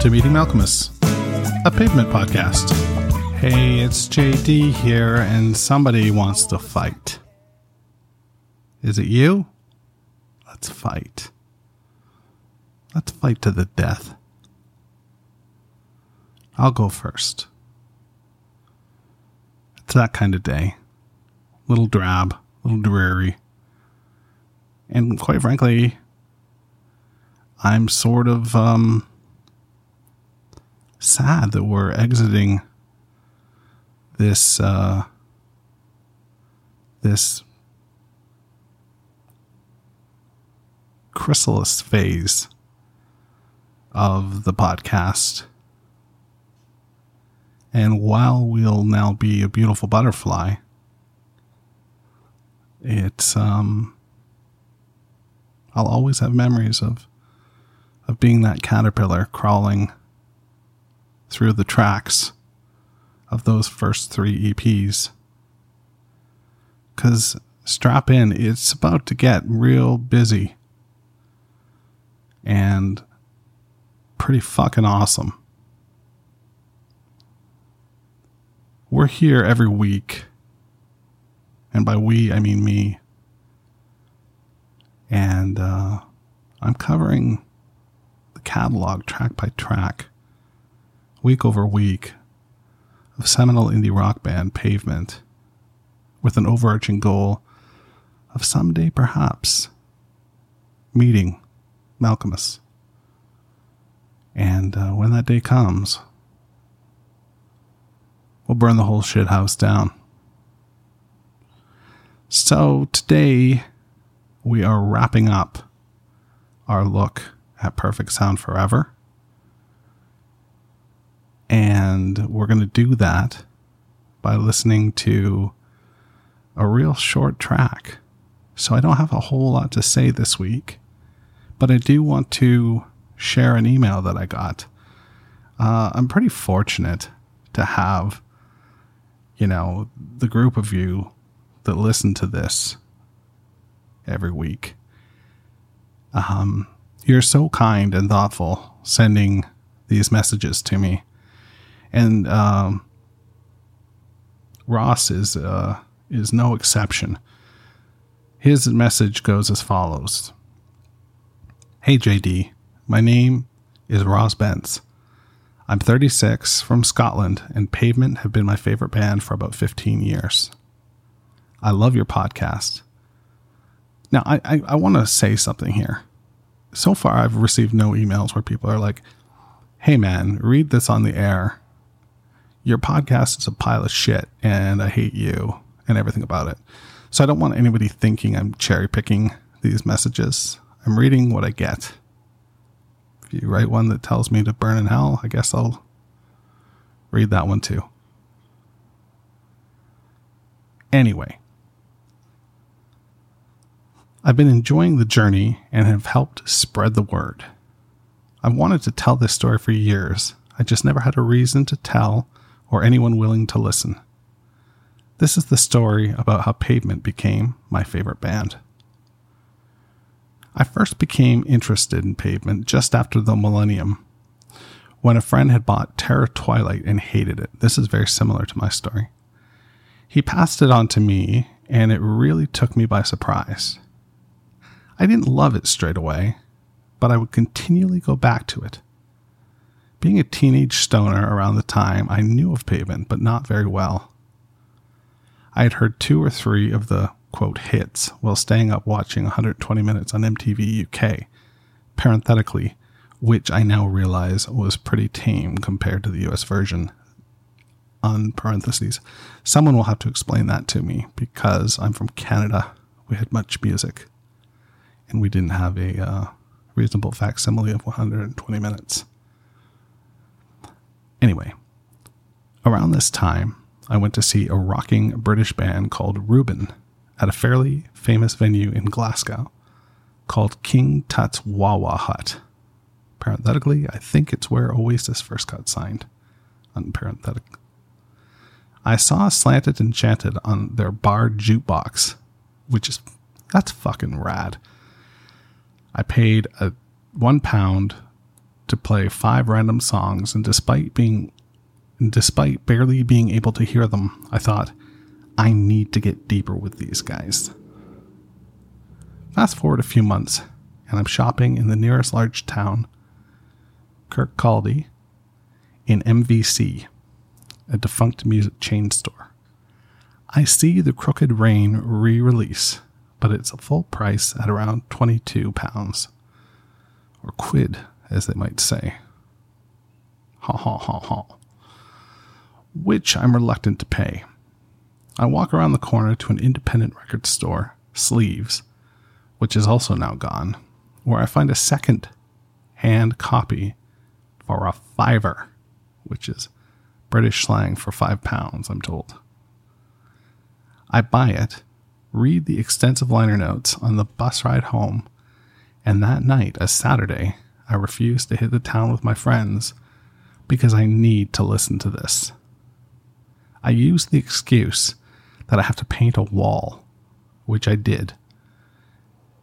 welcome to Meeting Malcolmus, a Pavement podcast. Hey, it's JD here, and somebody wants to fight. Is it you? Let's fight. Let's fight to the death. I'll go first. It's that kind of day. Little drab, little dreary. And quite frankly, I'm sort of sad that we're exiting this this chrysalis phase of the podcast. And while we'll now be a beautiful butterfly, it's I'll always have memories of being that caterpillar crawling through the tracks of those first three EPs. 'Cause strap in, it's about to get real busy and pretty fucking awesome. We're here every week, and by we, I mean me, and I'm covering the catalog track by track, week over week, of seminal indie rock band Pavement, with an overarching goal of someday perhaps meeting Malcolmus. And when that day comes, we'll burn the whole shit house down. So today we are wrapping up our look at Perfect Sound Forever. And we're going to do that by listening to a real short track. So I don't have a whole lot to say this week, but I do want to share an email that I got. I'm pretty fortunate to have, you know, the group of you that listen to this every week. You're so kind and thoughtful sending these messages to me. And Ross is no exception. His message goes as follows. Hey JD, my name is Ross Bentz. I'm 36, from Scotland, and Pavement have been my favorite band for about 15 years. I love your podcast. Now, I want to say something here. So far, I've received no emails where people are like, hey man, read this on the air. Your podcast is a pile of shit, and I hate you, and everything about it. So I don't want anybody thinking I'm cherry-picking these messages. I'm reading what I get. If you write one that tells me to burn in hell, I guess I'll read that one too. Anyway, I've been enjoying the journey and have helped spread the word. I've wanted to tell this story for years. I just never had a reason to tell or anyone willing to listen. This is the story about how Pavement became my favorite band. I first became interested in Pavement just after the millennium, when a friend had bought Terror Twilight and hated it. This is very similar to my story. He passed it on to me, and it really took me by surprise. I didn't love it straight away, but I would continually go back to it. Being a teenage stoner around the time, I knew of Pavement, but not very well. I had heard two or three of the quote, hits, while staying up watching 120 minutes on MTV UK, parenthetically, which I now realize was pretty tame compared to the US version, on parentheses. Someone will have to explain that to me, because I'm from Canada. We had much music, and we didn't have a reasonable facsimile of 120 minutes. Anyway, around this time, I went to see a rocking British band called Reuben, at a fairly famous venue in Glasgow called King Tut's Wah Wah Hut. Parenthetically, I think it's where Oasis first got signed. Unparenthetic. I saw Slanted and Enchanted on their bar jukebox, which is, that's fucking rad. I paid £1 to play 5 random songs, and despite barely being able to hear them, I thought, I need to get deeper with these guys. Fast forward a few months, and I'm shopping in the nearest large town, Kirkcaldy, in MVC, a defunct music chain store. I see the Crooked Rain re-release, but it's at full price at around £22, or quid, as they might say. Ha ha ha ha. Which I'm reluctant to pay. I walk around the corner to an independent record store, Sleeves, which is also now gone, where I find a second-hand copy for a £5, which is British slang for £5, I'm told. I buy it, read the extensive liner notes on the bus ride home, and that night, a Saturday, I refuse to hit the town with my friends because I need to listen to this. I use the excuse that I have to paint a wall, which I did,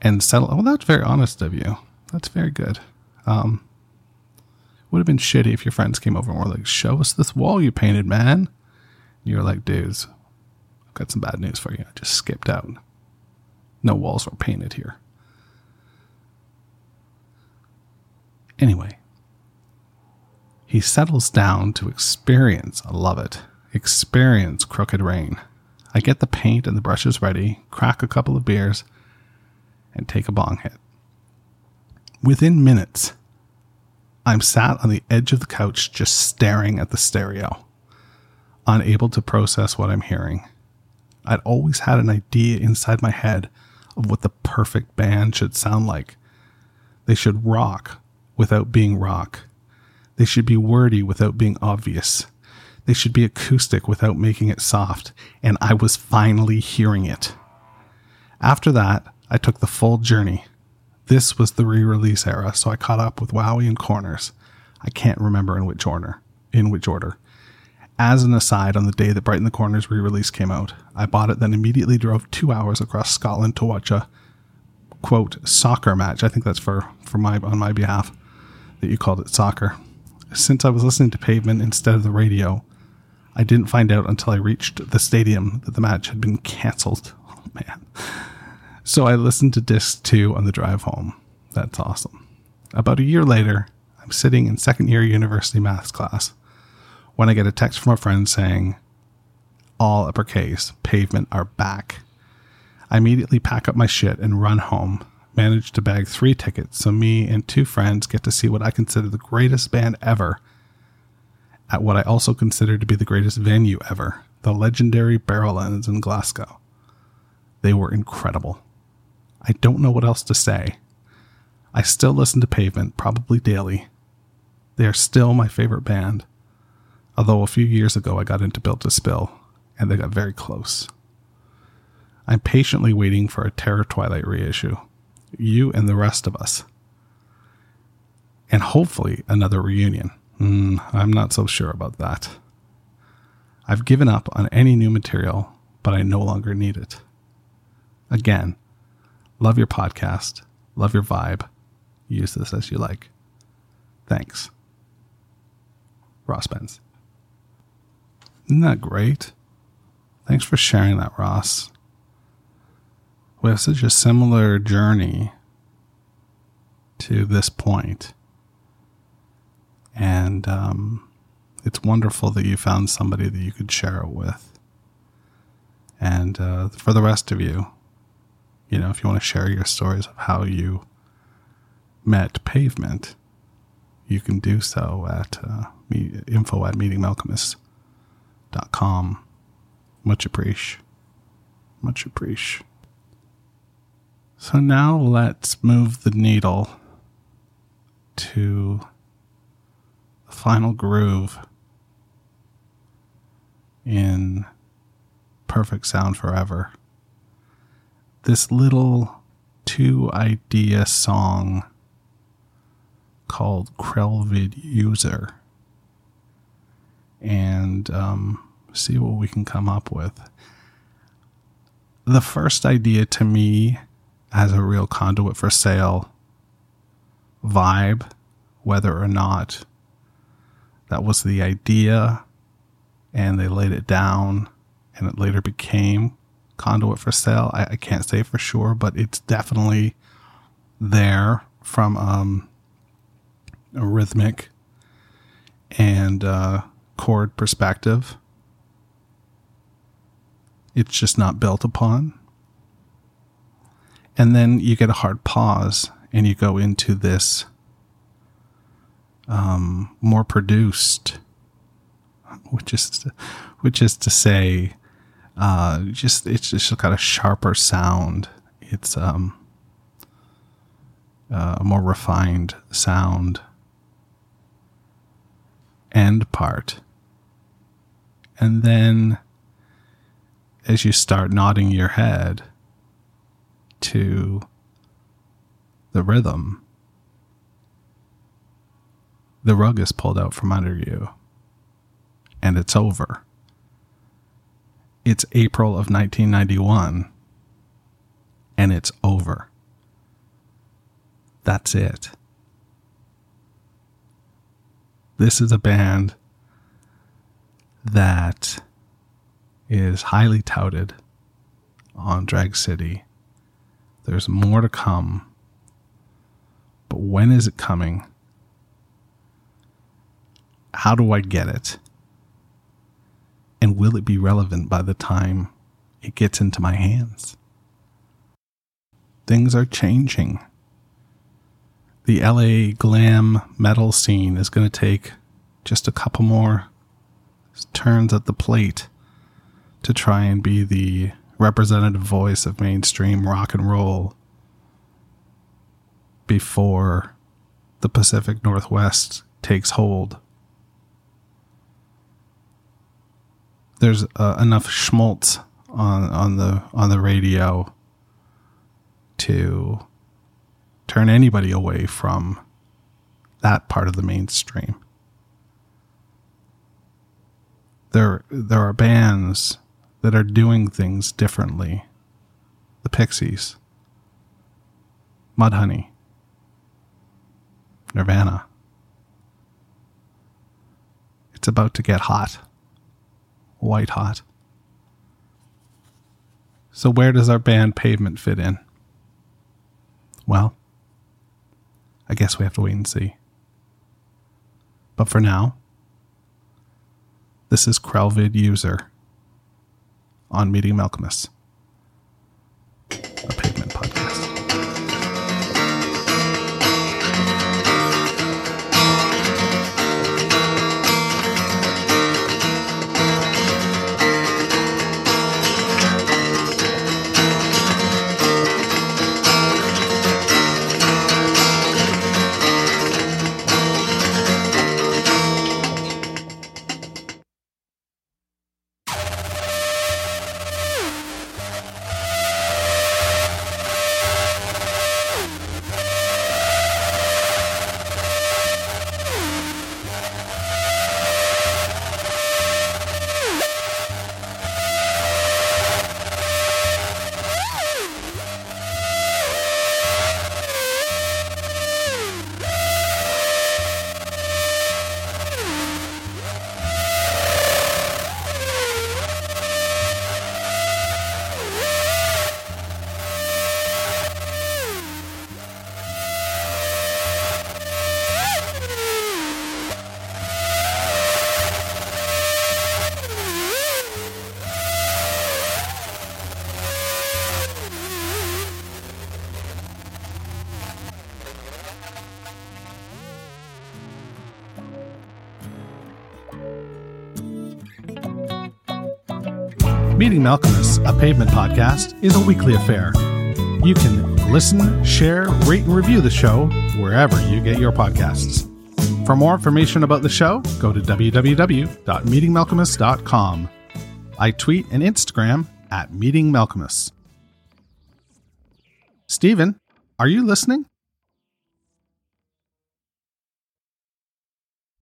and settle. Well, that's very honest of you. That's very good. Would have been shitty if your friends came over and were like, show us this wall you painted, man. You're like, dudes, I've got some bad news for you. I just skipped out. No walls were painted here. Anyway, he settles down to experience. I love it. Experience Crooked Rain. I get the paint and the brushes ready, crack a couple of beers, and take a bong hit. Within minutes, I'm sat on the edge of the couch just staring at the stereo, unable to process what I'm hearing. I'd always had an idea inside my head of what the perfect band should sound like. They should rock without being rock. They should be wordy without being obvious. They should be acoustic without making it soft, and I was finally hearing it. After that, I took the full journey. This was the re-release era, so I caught up with Wowie and Corners. I can't remember in which order. As an aside, on the day that Bright and the Corners re-release came out, I bought it, then immediately drove 2 hours across Scotland to watch a, quote, soccer match. I think that's on my behalf that you called it soccer. Since I was listening to Pavement instead of the radio, I didn't find out until I reached the stadium that the match had been cancelled. Oh, man. So I listened to disc 2 on the drive home. That's awesome. About a year later, I'm sitting in second year university maths class when I get a text from a friend saying, all uppercase, Pavement are back. I immediately pack up my shit and run home, manage to bag 3 tickets, so me and 2 friends get to see what I consider the greatest band ever at what I also consider to be the greatest venue ever, the legendary Barrowlands in Glasgow. They were incredible. I don't know what else to say. I still listen to Pavement, probably daily. They are still my favorite band. Although a few years ago I got into Built to Spill, and they got very close. I'm patiently waiting for a Terror Twilight reissue. You and the rest of us. And hopefully another reunion. I'm not so sure about that. I've given up on any new material, but I no longer need it. Again, love your podcast. Love your vibe. Use this as you like. Thanks. Ross Bentz. Isn't that great? Thanks for sharing that, Ross. We have such a similar journey to this point. And it's wonderful that you found somebody that you could share it with. And for the rest of you, you know, if you want to share your stories of how you met Pavement, you can do so at info@meetingmalcolmus.com. Much appreciate. Much appreciate. So now let's move the needle to the final groove in Perfect Sound Forever. This little 2-idea song called Krell Vid-User, and see what we can come up with. The first idea to me has a real Conduit for Sale vibe whether or not that was the idea and they laid it down and it later became Conduit for Sale. I can't say for sure, but it's definitely there from a rhythmic and chord perspective. It's just not built upon. And then you get a hard pause and you go into this more produced, which is to say it's just got a sharper sound. It's a more refined sound end part. And then as you start nodding your head to the rhythm, the rug is pulled out from under you and it's over. It's April of 1991 and it's over. That's it. This is a band that is highly touted on Drag City. There's more to come. But when is it coming? How do I get it? And will it be relevant by the time it gets into my hands? Things are changing. The LA glam metal scene is going to take just a couple more turns at the plate to try and be the representative voice of mainstream rock and roll before the Pacific Northwest takes hold. There's enough schmaltz on the radio to turn anybody away from that part of the mainstream. There are bands that are doing things differently. The Pixies, Mudhoney, Nirvana. It's about to get hot. White hot. So where does our band Pavement fit in? Well, I guess we have to wait and see. But for now, this is Krell Vid-User on Meeting Malcolmus, a Pavement podcast. Meeting Malcolmus, a Pavement podcast, is a weekly affair. You can listen, share, rate, and review the show wherever you get your podcasts. For more information about the show, go to www.meetingmalcolmus.com. I tweet and Instagram @meetingmalcolmus. Steven, are you listening?